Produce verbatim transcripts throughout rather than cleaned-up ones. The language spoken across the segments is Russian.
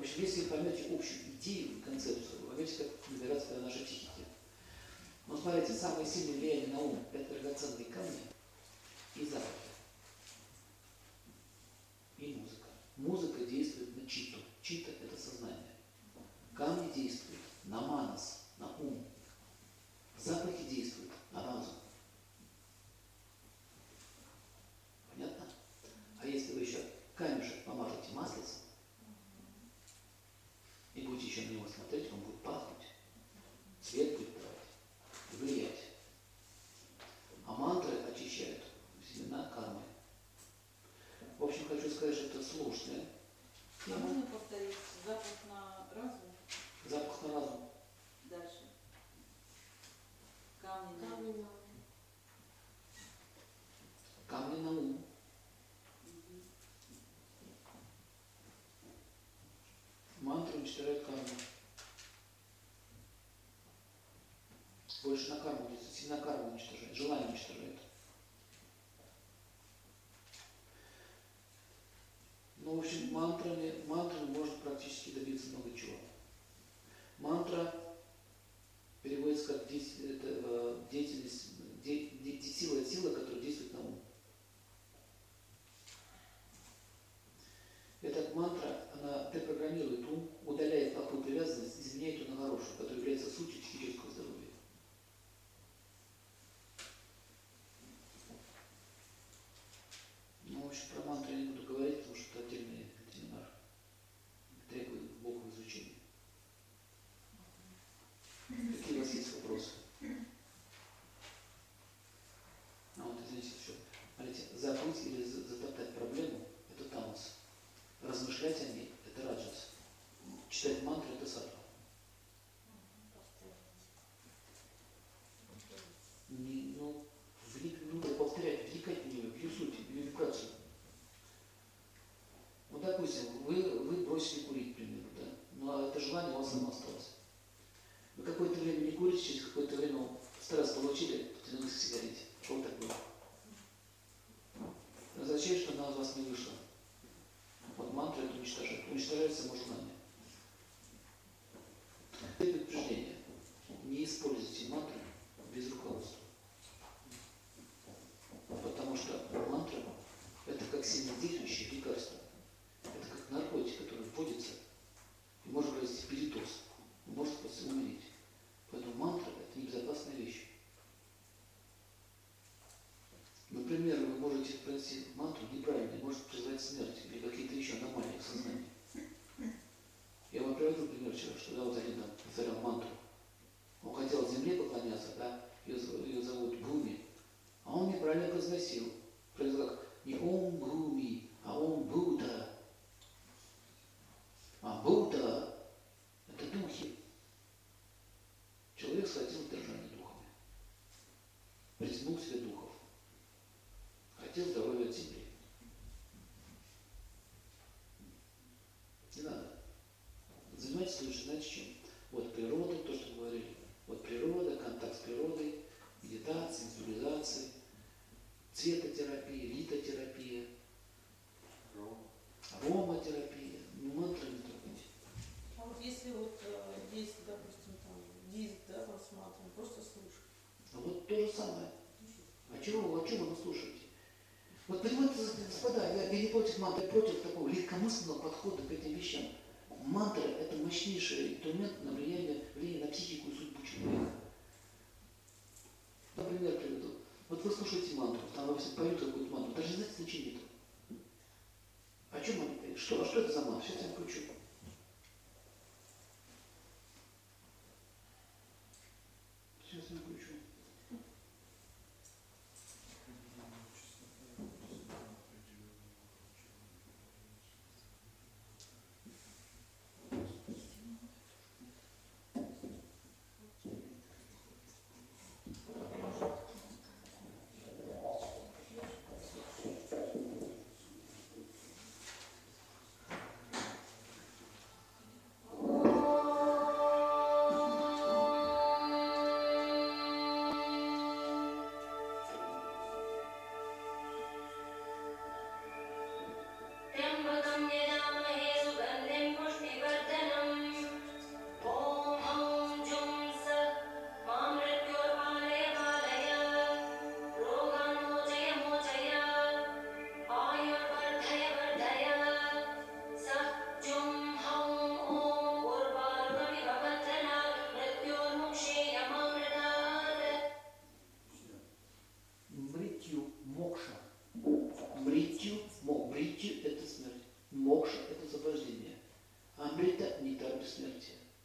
В общем, если вы поймете общую идею и концепцию, вы поймете, как добираться до нашей психики. Но смотрите, самое сильное влияние на ум – это драгоценные камни и запахи. И музыка. Музыка действует на читу. Чита – это сознание. Камни действуют на манас, на ум. Запахи действуют на разум. Понятно? А если вы еще камешек помажете маслицем и будете еще на него смотреть, он будет пахнуть, цвет будет давать и влиять. А мантры очищают семена кармы. В общем, хочу сказать, что это сложное. Я можно повторить запах на разум? Запах на разум. Дальше. Камни на ум. Камни на ум. Мантры уничтожают карму. Больше на карму, сильно карму уничтожает, желание уничтожает. Ну, в общем, мантрами, мантрами можно практически добиться много чего. Мантра переводится как деятельность, сила, сила, которая действует на ум. Эта мантра, она депрограммирует ум, удаляет плохую привязанность, изменяет ее на хорошую, которая является сутью психического здоровья. Ну, в общем, про мантру я не буду говорить, потому что это отдельный семинар, требует глубокого изучения. Какие у вас есть вопросы? А вот, извините, все. Смотрите, закрыть или затоптать проблему – это тамас. Размышлять о ней – это раджас. Читать мантры – это сатва. Не, ну, велик, нужно повторять, вникать в нее, в ее суть, в ее вибрацию. Вот, допустим, вы, вы бросили курить, к примеру, да? Но это желание у вас само осталось. Вы какое-то время не курите, через какое-то время стресс получили, потянулись к сигарете. Что такое? Это означает, что она из вас не вышла. Вот мантра это уничтожает. Уничтожает само желание. Предупреждение. Не используйте мантры без руководства. Потому что мантра это как сильнодействующее лекарство. Это как наркотик, который вводится и может произойти передоз. Может просто умереть. Поэтому мантра это небезопасная вещь. Например, вы можете произнести мантру неправильно, может призвать смерть или какие-то еще аномалии в сознании. Я вам приведу пример вчера, что да, вот один там повторял мантру. Он хотел земле поклоняться, да, ее, ее зовут Бруми, а он неправильно произносил. Произнес как не Ом Бруми, а Ом Будда. А Будда – это духи. Человек схватил держание духами, признул себе духов. Хотел здоровья от земли. Не надо. Занимайтесь лучше, знаете, чем? Вот природа, то, что мы говорили. Вот природа, контакт с природой, медитация, визуализация, цветотерапия, литотерапия, ароматерапия. Ну, мантры не трогайте. А вот если вот э, есть, допустим, там, диск, да, рассматриваем, просто слушать. А вот то же самое. А чего, о чем вы слушаете? Вот понимаете, господа, я, я не против мантры, я против такого легкомысленного подхода к этим вещам. Мантра – это мощнейший инструмент на влияние, влияние на психику и судьбу человека. Например, приведу. Вот вы слушаете мантру, там во всем поют какую-то мантру, даже знаете значение этого. О чем они поют? Что, а что это за мантра? Сейчас я вам включу. Сейчас я включу.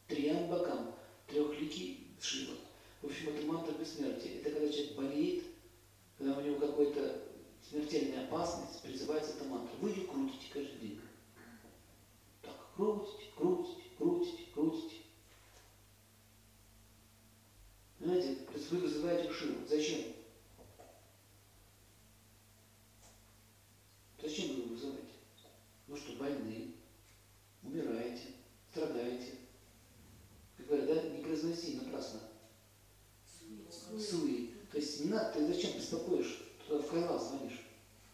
Триамбакам, трехликий Шива. В общем, это мантра бессмертия. Это когда человек болеет, когда у него какая-то смертельная опасность, призывается эта мантра. Вы ее крутите каждый день. Так, крутите, крутите, крутите, крутите. Понимаете, вы вызываете Шиву. Зачем? Зачем вы его вызываете? Ну что, больны, умираете, страдаете. Как говорят, да, не произноси напрасно. Сылы. То есть не надо, ты зачем беспокоишь? Туда в Кайлал звонишь.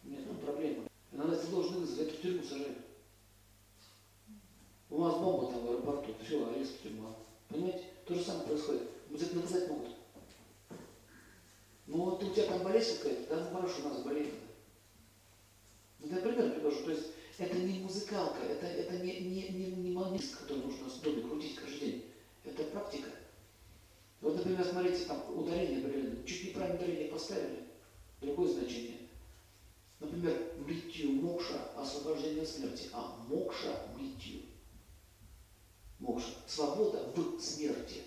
У меня там проблема. Надо это ложный вызов, это в тюрьму сажают. У вас бомба там в аэропорту, все, арест в тюрьму. Понимаете? То же самое происходит. Вот это наказать могут. Ну вот у тебя там болезнь какая-то, да, ну хорошо, у нас болезнь. Вот я пример привожу, то есть это не музыкалка, это, это не, не, не, не маниск, который нужно в доме крутить каждый день. Это практика. Вот, например, смотрите, там ударение определенное, чуть неправильное ударение поставили, другое значение. Например, мритью мокша, освобождение от смерти, а мокша мритью. Мокша. Свобода в смерти.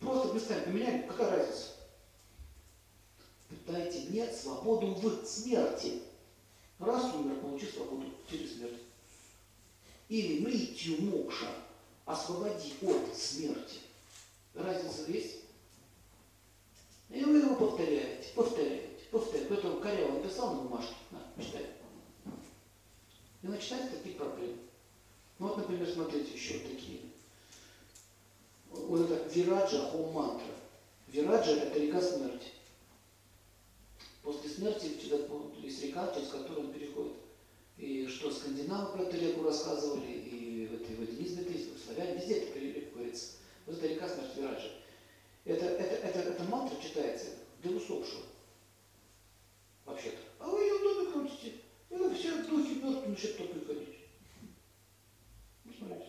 Просто представим, поменяем, какая разница? Дайте мне свободу в смерти. Раз умер, получи свободу через смерть. Или мритью мокша. Освободи от смерти. Разница есть? И вы его повторяете, повторяете, повторяете. Поэтому Коряво написал на бумажке. На, читай. И начинаются такие проблемы. Ну вот, например, смотрите, еще вот такие. Вот это вираджа хом-мантра. Вираджа – это река смерти. После смерти есть река, через которую он переходит. И что скандинавы про эту реку рассказывали, и в этой водянизме, и в славяне, везде это река говорится. Вот эта река смерти вираджа. Это, это, это, это мантра читается для усопшего. Вообще-то. А вы ее в доме крутите. И вы все духи мертвые, ну что-то только ходите. Ну, смотрите.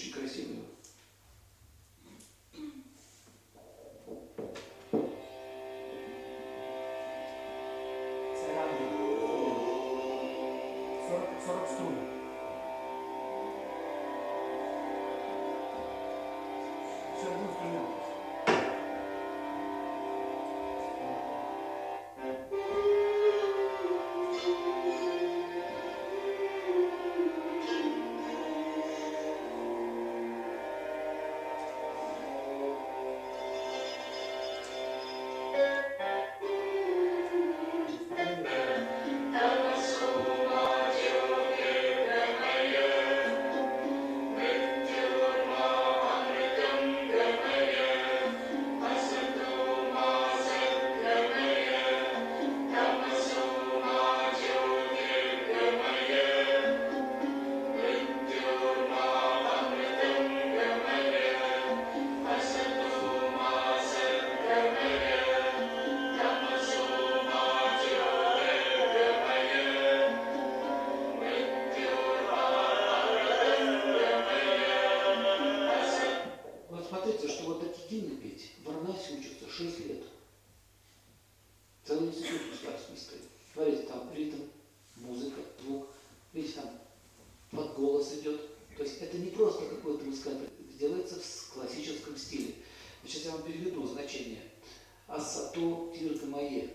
очень красивые.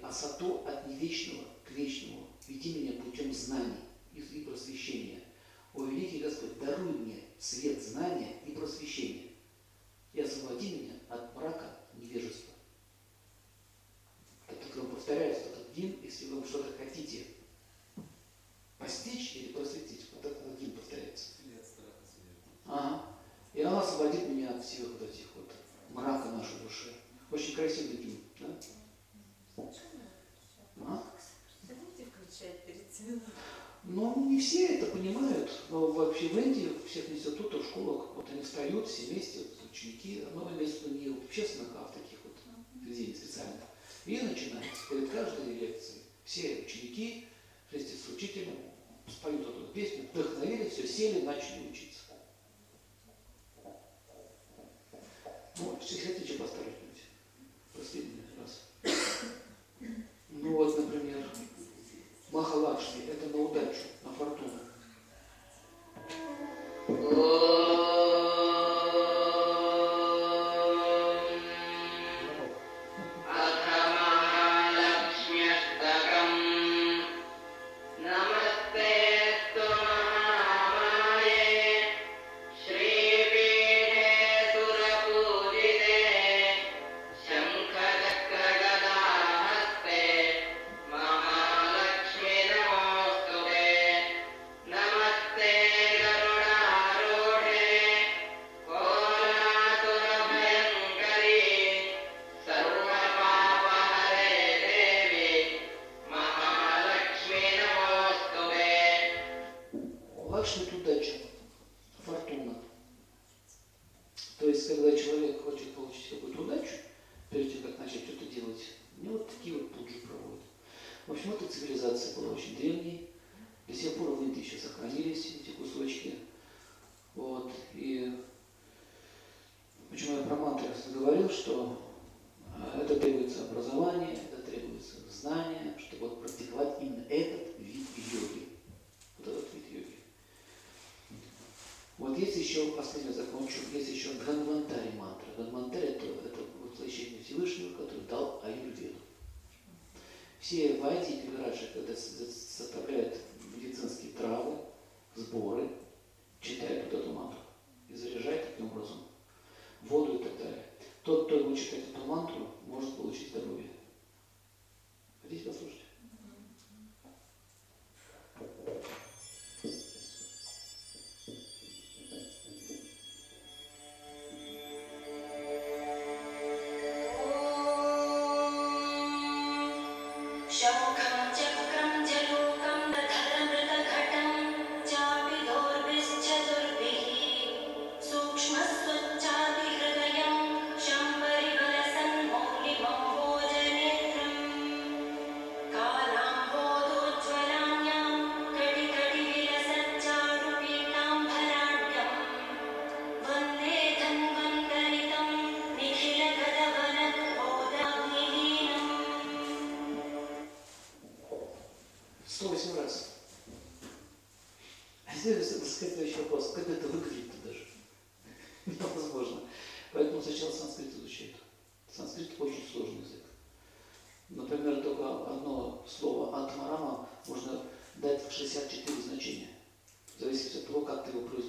Ас-сато от невечного к вечному, веди меня путем знаний и просвещения. О, великий Господь, даруй мне свет знания и просвещения. И освободи меня от мрака невежества. Так только он повторяет этот гимн, если вы что-то хотите постичь или просветить, вот этот гимн повторяется. Ага. И она освободит меня от всех вот этих вот мрака нашей души. Очень красивый гимн, да? А? Ну, не все это понимают, но вообще в Индии, во всех институтах, в школах, вот они встают все вместе, вот, ученики, но место не в общественных, а в таких вот людей специальных. И начинается перед каждой лекцией. Все ученики вместе с учителем споют эту песню, вдохновили, все сели, начали учиться. Ну, психиатричек поставить последний раз. Ну вот, например, Махалакшми – это на удачу, на фортуну. Есть еще Дханвантари мантра. Дханвантари это, это воплощение Всевышнего, который дал Аюрведу. Все вайти и вираджа, когда составляют медицинские травы, сборы, читают вот эту мантру и заряжают таким образом воду и так далее. Тот, кто будет читать эту мантру, может получить здоровье. Хотите послушать? What следующий вопрос, как это выглядит-то даже? Невозможно. Поэтому сначала санскрит изучают. Санскрит очень сложный язык. Например, только одно слово «атмарама» можно дать в шестьдесят четыре значения, в зависимости от того, как ты его произносишь.